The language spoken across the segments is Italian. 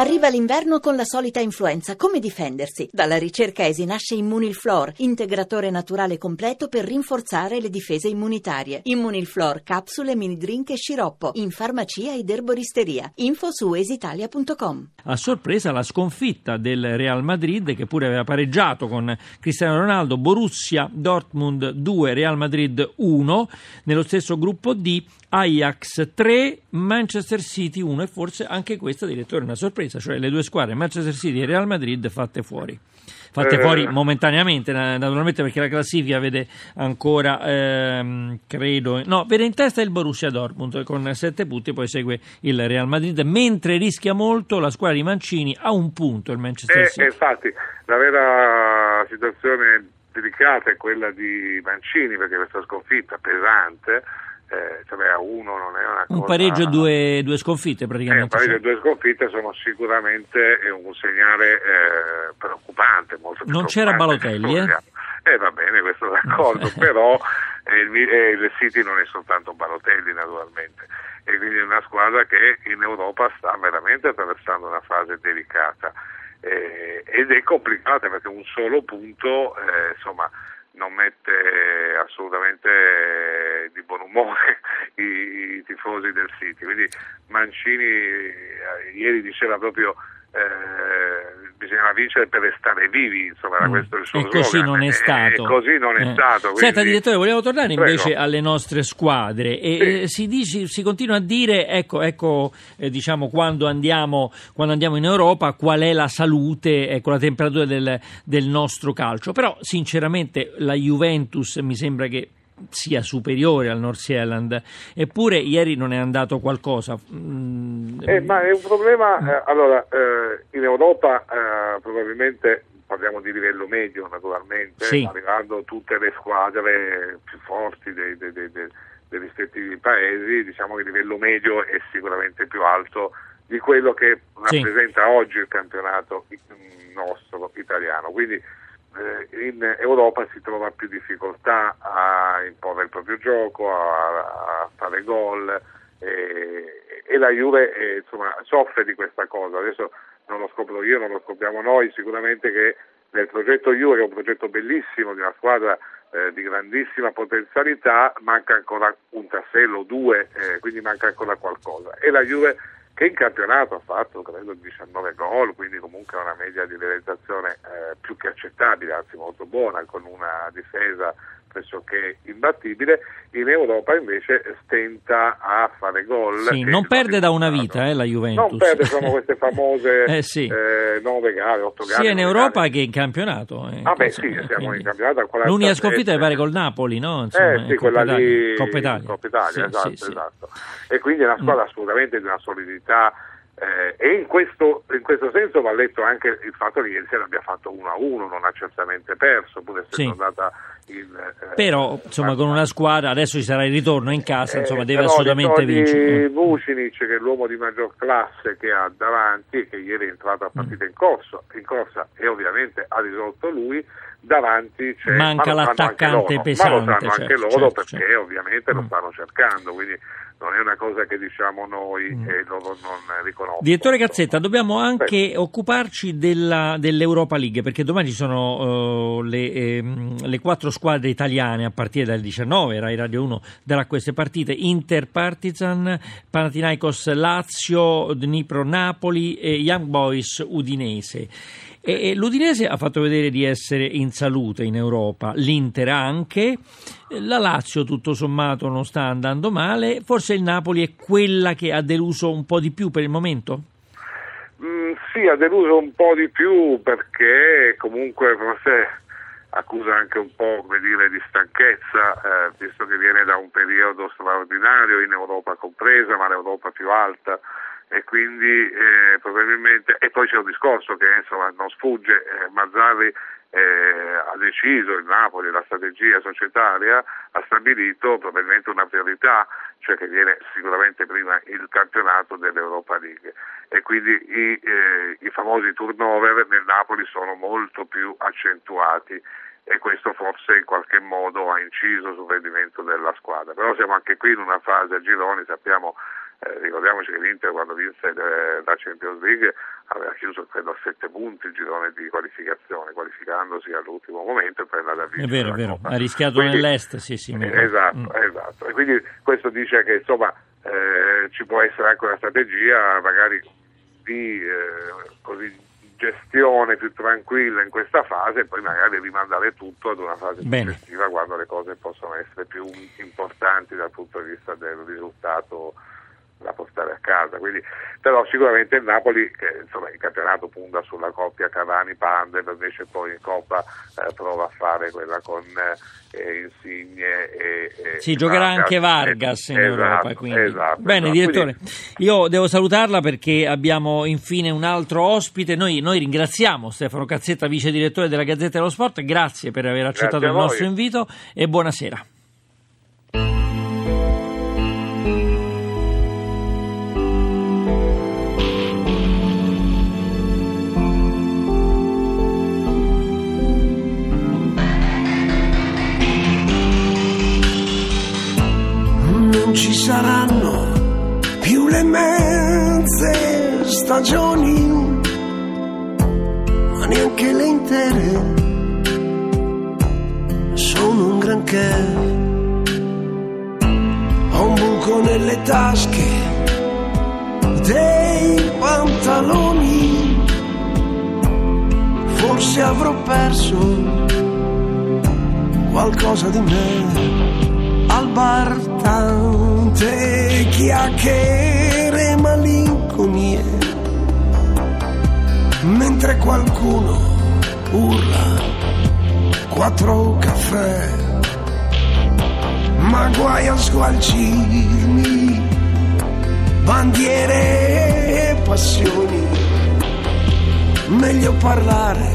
Arriva l'inverno con la solita influenza, come difendersi? Dalla ricerca Esi nasce Immunilflor, integratore naturale completo per rinforzare le difese immunitarie. Immunilflor, capsule, mini drink e sciroppo, in farmacia ed erboristeria. Info su esitalia.com. A sorpresa la sconfitta del Real Madrid, che pure aveva pareggiato con Cristiano Ronaldo, Borussia Dortmund 2, Real Madrid 1, nello stesso gruppo D, Ajax 3, Manchester City 1, e forse anche questa, direttore, una sorpresa, cioè le due squadre Manchester City e Real Madrid fatte fuori momentaneamente, naturalmente, perché la classifica vede ancora vede in testa il Borussia Dortmund con 7 punti, poi segue il Real Madrid, mentre rischia molto la squadra di Mancini, a un punto il Manchester City. Infatti la vera situazione delicata è quella di Mancini, perché questa sconfitta pesante, uno non è una cosa, un pareggio e due sconfitte praticamente, un pareggio e due sconfitte sono sicuramente un segnale preoccupante, molto non preoccupante. C'era Balotelli va bene, questo è d'accordo, però il City non è soltanto Balotelli naturalmente, e quindi è una squadra che in Europa sta veramente attraversando una fase delicata ed è complicata, perché un solo punto non mette assolutamente di buon umore i tifosi del City. Quindi Mancini ieri diceva proprio bisognava vincere per restare vivi, era questo il suo slogan. Così non è stato. Senta, direttore, vogliamo tornare invece alle nostre squadre si continua a dire quando andiamo in Europa qual è la salute, la temperatura del nostro calcio, però sinceramente la Juventus mi sembra che sia superiore al North Zealand, eppure ieri non è andato qualcosa. Ma è un problema, in Europa probabilmente parliamo di livello medio naturalmente, arrivando tutte le squadre più forti dei rispettivi paesi, diciamo che il livello medio è sicuramente più alto di quello che rappresenta oggi il campionato nostro italiano, quindi in Europa si trova più difficoltà a imporre il proprio gioco, a fare gol e la Juve soffre di questa cosa. Adesso non lo scopro io, non lo scopriamo noi, sicuramente che nel progetto Juve, che è un progetto bellissimo di una squadra di grandissima potenzialità, manca ancora un tassello, due, quindi manca ancora qualcosa, e la Juve che in campionato ha fatto credo 19 gol, quindi comunque una media di realizzazione più che accettabile, anzi molto buona, con una difesa pressoché imbattibile. In Europa invece stenta a fare gol, non perde da una vita la Juventus, non perde, sono queste famose 9 gare, 8 gare sia in Europa che in campionato siamo in campionato a l'unica sconfitta mi pare col Napoli, no? Quella lì, Coppa Italia, esatto. E quindi è una squadra assolutamente di una solidità e in questo senso va letto anche il fatto che ieri sera abbia fatto 1-1, non ha certamente perso, pure se è andata però con una squadra, adesso ci sarà il ritorno in casa, deve assolutamente vincere. Vucinic, che è l'uomo di maggior classe che ha davanti, che ieri è entrato a partita in corsa e ovviamente ha risolto lui, davanti c'è ma l'attaccante pesante, ma lo sanno anche loro, perché ovviamente lo stanno cercando, quindi non è una cosa che diciamo noi e loro non riconoscono. Direttore Cazzetta, dobbiamo anche occuparci dell'Europa League, perché domani ci sono le 4 squadre italiane a partire dalle 19, Rai Radio 1 darà queste partite: Inter Partizan, Panathinaikos Lazio, Dnipro Napoli e Young Boys Udinese. E l'Udinese ha fatto vedere di essere in salute in Europa, l'Inter anche, la Lazio tutto sommato non sta andando male, forse il Napoli è quella che ha deluso un po' di più per il momento? Sì, ha deluso un po' di più, perché comunque forse accusa anche un po' di stanchezza, visto che viene da un periodo straordinario in Europa compresa, ma l'Europa più alta, e quindi probabilmente, e poi c'è un discorso che non sfugge, Mazzarri ha deciso, il Napoli, la strategia societaria ha stabilito probabilmente una priorità, cioè che viene sicuramente prima il campionato dell'Europa League, e quindi i famosi turnover nel Napoli sono molto più accentuati, e questo forse in qualche modo ha inciso sul rendimento della squadra. Però siamo anche qui in una fase a gironi, sappiamo Ricordiamoci che l'Inter, quando vinse la Champions League, aveva chiuso credo a 7 punti il girone di qualificazione, qualificandosi all'ultimo momento per andare a vincere. È vero, è vero, ha rischiato, quindi, nell'est, sì. Esatto. E quindi questo dice che insomma ci può essere anche una strategia magari di così gestione più tranquilla in questa fase e poi magari rimandare tutto ad una fase successiva, quando le cose possono essere più importanti dal punto di vista del risultato da portare a casa. Quindi, però sicuramente il Napoli, che insomma il campionato punta sulla coppia Cavani-Pandev, invece poi in Coppa prova a fare quella con Insigne e si giocherà Vargas, anche Vargas in Europa, quindi. Esatto. Direttore, io devo salutarla perché abbiamo infine un altro ospite. Noi ringraziamo Stefano Cazzetta, vice direttore della Gazzetta dello Sport, grazie per aver accettato il nostro invito e buonasera. Ci saranno più le mezze stagioni, ma neanche le intere sono un granché. Ho un buco nelle tasche dei pantaloni, forse avrò perso qualcosa di me al bar. Tante chiacchiere, malinconie, mentre qualcuno urla 4 caffè, ma guai a sgualcirmi bandiere e passioni, meglio parlare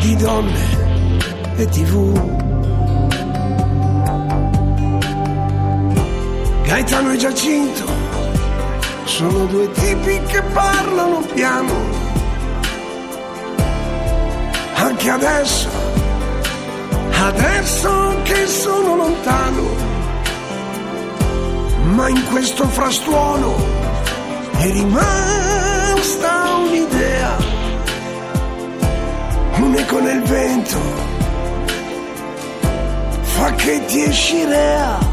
di donne e TV. Gaetano e Giacinto sono 2 tipi che parlano piano, anche adesso che sono lontano, ma in questo frastuono è rimasta un'idea, un'eco nel vento, Facchetti e Scirea.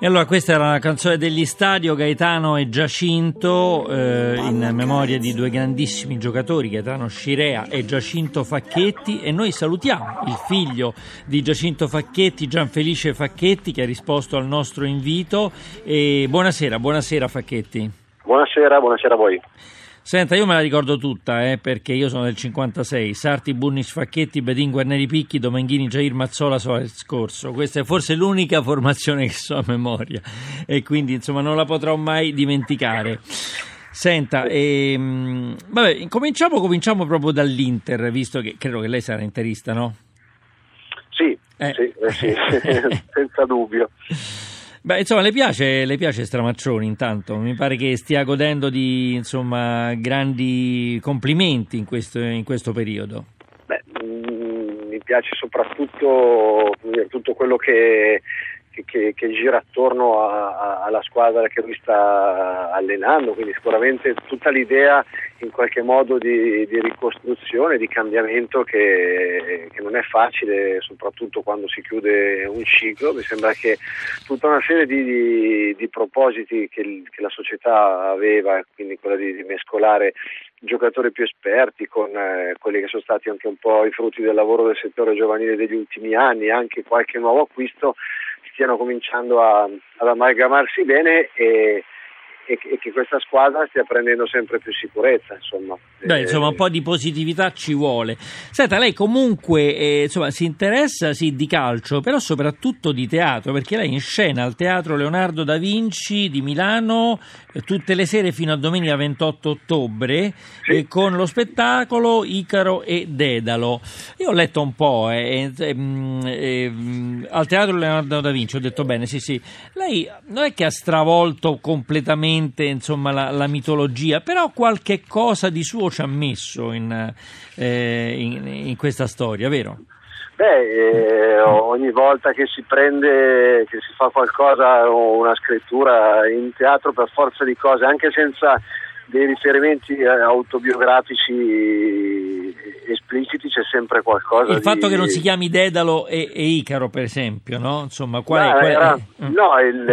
E allora questa era la canzone degli Stadio, Gaetano e Giacinto, in memoria di 2 grandissimi giocatori, Gaetano Scirea e Giacinto Facchetti, e noi salutiamo il figlio di Giacinto Facchetti, Gianfelice Facchetti, che ha risposto al nostro invito. E buonasera Facchetti. Buonasera a voi. Senta, io me la ricordo tutta, perché io sono del 56, Sarti, Bunnis, Facchetti, Bedin, Guarneri, Picchi, Domenghini, Jair, Mazzola, Soares, Scorso. Questa è forse l'unica formazione che so a memoria e quindi insomma non la potrò mai dimenticare. Senta, vabbè, cominciamo proprio dall'Inter, visto che credo che lei sarà interista, no? Sì, senza dubbio. Beh, insomma, le piace Stramaccioni intanto, mi pare che stia godendo di insomma grandi complimenti in questo periodo. Beh, mi piace soprattutto tutto quello che gira attorno alla squadra che lui sta allenando, quindi sicuramente tutta l'idea in qualche modo di ricostruzione, di cambiamento che non è facile, soprattutto quando si chiude un ciclo. Mi sembra che tutta una serie di propositi che la società aveva, quindi quella di mescolare giocatori più esperti con quelli che sono stati anche un po' i frutti del lavoro del settore giovanile degli ultimi anni, anche qualche nuovo acquisto, stiano cominciando ad amalgamarsi bene e che questa squadra stia prendendo sempre più sicurezza, insomma. Insomma, un po' di positività ci vuole. Senta, lei comunque insomma si interessa sì di calcio, però soprattutto di teatro, perché lei in scena al Teatro Leonardo da Vinci di Milano tutte le sere fino a domenica 28 ottobre sì. Con lo spettacolo Icaro e Dedalo. Io ho letto un po' al Teatro Leonardo da Vinci, ho detto bene, sì. Lei non è che ha stravolto completamente insomma la mitologia, però qualche cosa di suo ci ha messo in questa storia, vero? Ogni volta che si prende, che si fa qualcosa, una scrittura in teatro, per forza di cose, anche senza dei riferimenti autobiografici espliciti, c'è sempre qualcosa. Il fatto che non si chiami Dedalo e Icaro, per esempio, no? Insomma, in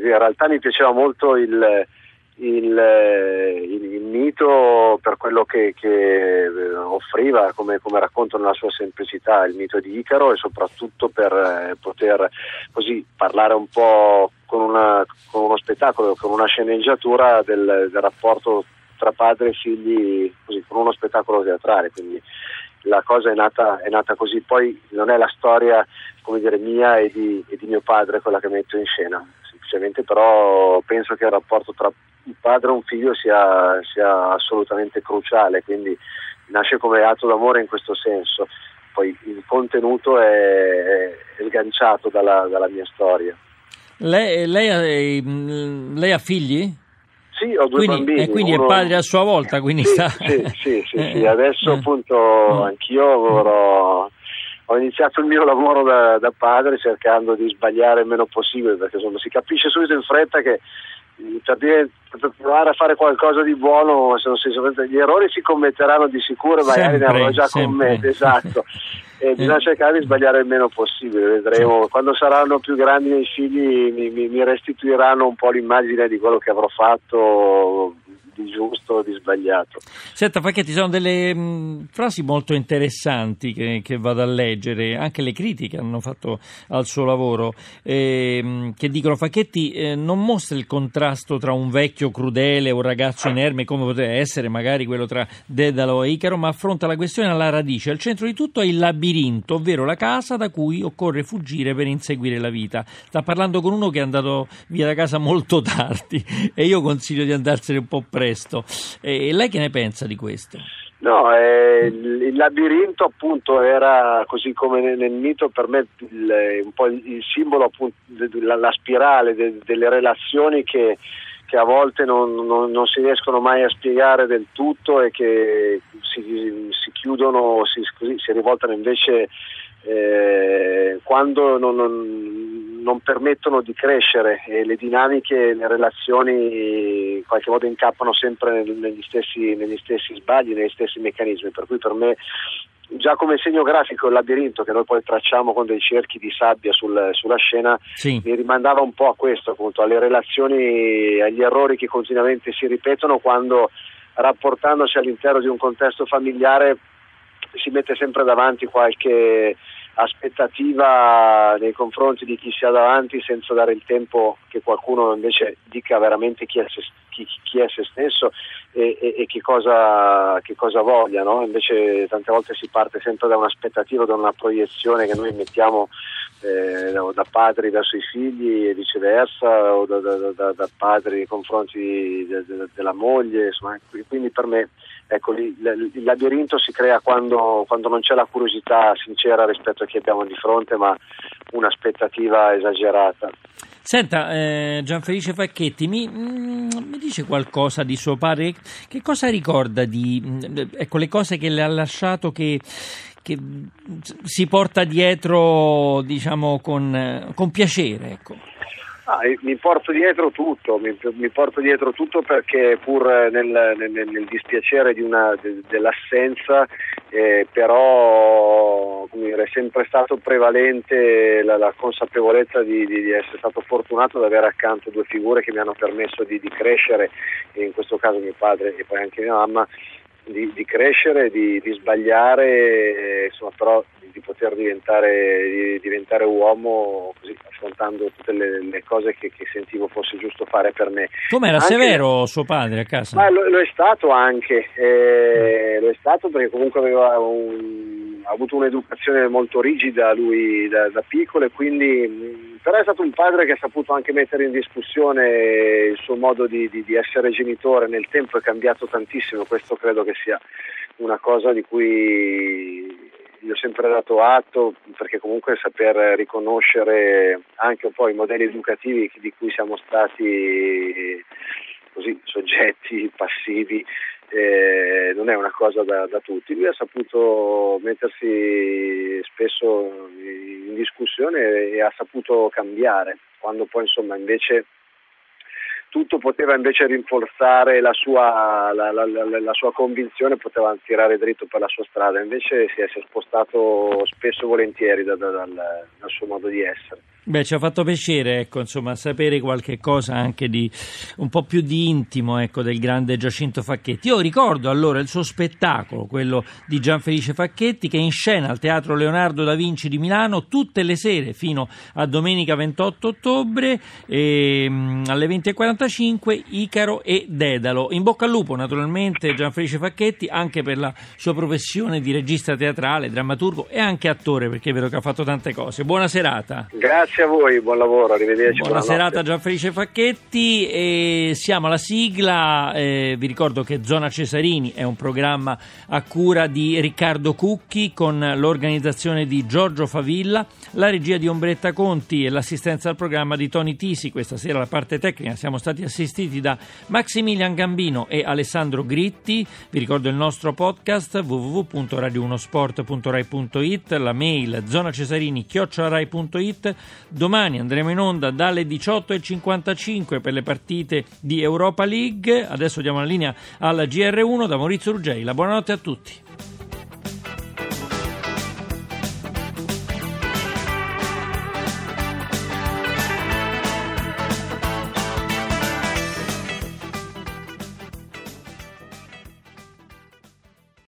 realtà mi piaceva molto il mito, per quello che offriva come racconto nella sua semplicità, il mito di Icaro, e soprattutto per poter così parlare un po' con uno spettacolo, con una sceneggiatura del rapporto tra padre e figli, così, con uno spettacolo teatrale. Quindi la cosa è nata così, poi non è la storia, come dire, mia e di mio padre quella che metto in scena, semplicemente, però penso che il rapporto tra un padre e un figlio sia assolutamente cruciale, quindi nasce come atto d'amore in questo senso. Poi il contenuto è sganciato dalla mia storia. Lei ha figli? Sì, ho due bambini. E quindi è padre a sua volta, quindi sta... Sì. Adesso appunto anch'io ho iniziato il mio lavoro da padre, cercando di sbagliare il meno possibile, perché insomma si capisce subito in fretta che per provare a fare qualcosa di buono, se non si sapete, gli errori si commetteranno di sicuro, magari ne avrò già commessi, esatto. E bisogna cercare di sbagliare il meno possibile. Vedremo, quando saranno più grandi i miei figli mi restituiranno un po' l'immagine di quello che avrò fatto di giusto o di sbagliato. Senta Facchetti, sono delle frasi molto interessanti che vado a leggere, anche le critiche hanno fatto al suo lavoro, che dicono: Facchetti non mostra il contrasto tra un vecchio crudele e un ragazzo inerme, come poteva essere magari quello tra Dedalo e Icaro, ma affronta la questione alla radice. Al centro di tutto è il labirinto, ovvero la casa da cui occorre fuggire per inseguire la vita. Sta parlando con uno che è andato via da casa molto tardi, e io consiglio di andarsene un po' presto. E lei che ne pensa di questo? No, il labirinto appunto era, così come nel mito, per me un po' il simbolo, appunto, la spirale delle relazioni che a volte non si riescono mai a spiegare del tutto, e che si chiudono, si rivoltano invece quando non permettono di crescere, e le dinamiche, le relazioni qualche volta incappano sempre negli stessi sbagli, negli stessi meccanismi. Per cui per me, già come segno grafico, il labirinto, che noi poi tracciamo con dei cerchi di sabbia sulla scena, mi rimandava un po' a questo, appunto, alle relazioni, agli errori che continuamente si ripetono, quando, rapportandosi all'interno di un contesto familiare, si mette sempre davanti qualche aspettativa nei confronti di chi sia davanti, senza dare il tempo che qualcuno invece dica veramente chi è se stesso e che cosa voglia, no? Invece tante volte si parte sempre da un'aspettativa, da una proiezione che noi mettiamo da padri verso i figli e viceversa, o da padri nei confronti della moglie, insomma. Quindi per me, ecco, il labirinto si crea quando non c'è la curiosità sincera rispetto a chi abbiamo di fronte, ma un'aspettativa esagerata. Senta, Gianfelice Facchetti, mi dice qualcosa di suo padre? Che cosa ricorda ecco, le cose che le ha lasciato, che si porta dietro, diciamo, con piacere, ecco? Mi porto dietro tutto perché, pur nel dispiacere dell'assenza, però, come dire, è sempre stato prevalente la consapevolezza di essere stato fortunato ad avere accanto due figure che mi hanno permesso di crescere, in questo caso mio padre e poi anche mia mamma, di crescere, di sbagliare, insomma, però di poter diventare uomo, così, affrontando tutte le cose che sentivo fosse giusto fare per me. Com'era severo suo padre a casa? Ma lo è stato anche, lo è stato perché comunque aveva ha avuto un'educazione molto rigida lui da piccolo, e quindi... Però è stato un padre che ha saputo anche mettere in discussione il suo modo di essere genitore. Nel tempo è cambiato tantissimo, questo credo che sia una cosa di cui gli ho sempre dato atto, perché comunque saper riconoscere anche un po' i modelli educativi di cui siamo stati così soggetti passivi non è una cosa da tutti. Lui ha saputo mettersi spesso in discussione e ha saputo cambiare, quando poi insomma invece tutto poteva invece rinforzare la sua convinzione, poteva tirare dritto per la sua strada, invece si è spostato spesso e volentieri dal suo modo di essere. Beh, ci ha fatto piacere, ecco, insomma, sapere qualche cosa anche di un po' più di intimo, ecco, del grande Giacinto Facchetti. Io ricordo allora il suo spettacolo, quello di Gianfelice Facchetti, che è in scena al Teatro Leonardo da Vinci di Milano tutte le sere fino a domenica 28 ottobre alle 20:45. Icaro e Dedalo. In bocca al lupo naturalmente Gianfelice Facchetti anche per la sua professione di regista teatrale, drammaturgo e anche attore, perché è vero che ha fatto tante cose. Buona serata. Grazie a voi, buon lavoro, arrivederci. Buona serata Gianfelice Facchetti, e siamo alla sigla. Vi ricordo che Zona Cesarini è un programma a cura di Riccardo Cucchi con l'organizzazione di Giorgio Favilla, la regia di Ombretta Conti e l'assistenza al programma di Tony Tisi. Questa sera la parte tecnica siamo stati assistiti da Maximilian Gambino e Alessandro Gritti. Vi ricordo il nostro podcast www.radio1sport.rai.it, la mail zonacesarini@rai.it. Domani andremo in onda dalle 18:55 per le partite di Europa League. Adesso diamo la linea alla GR1 da Maurizio Ruggeri. La buonanotte a tutti.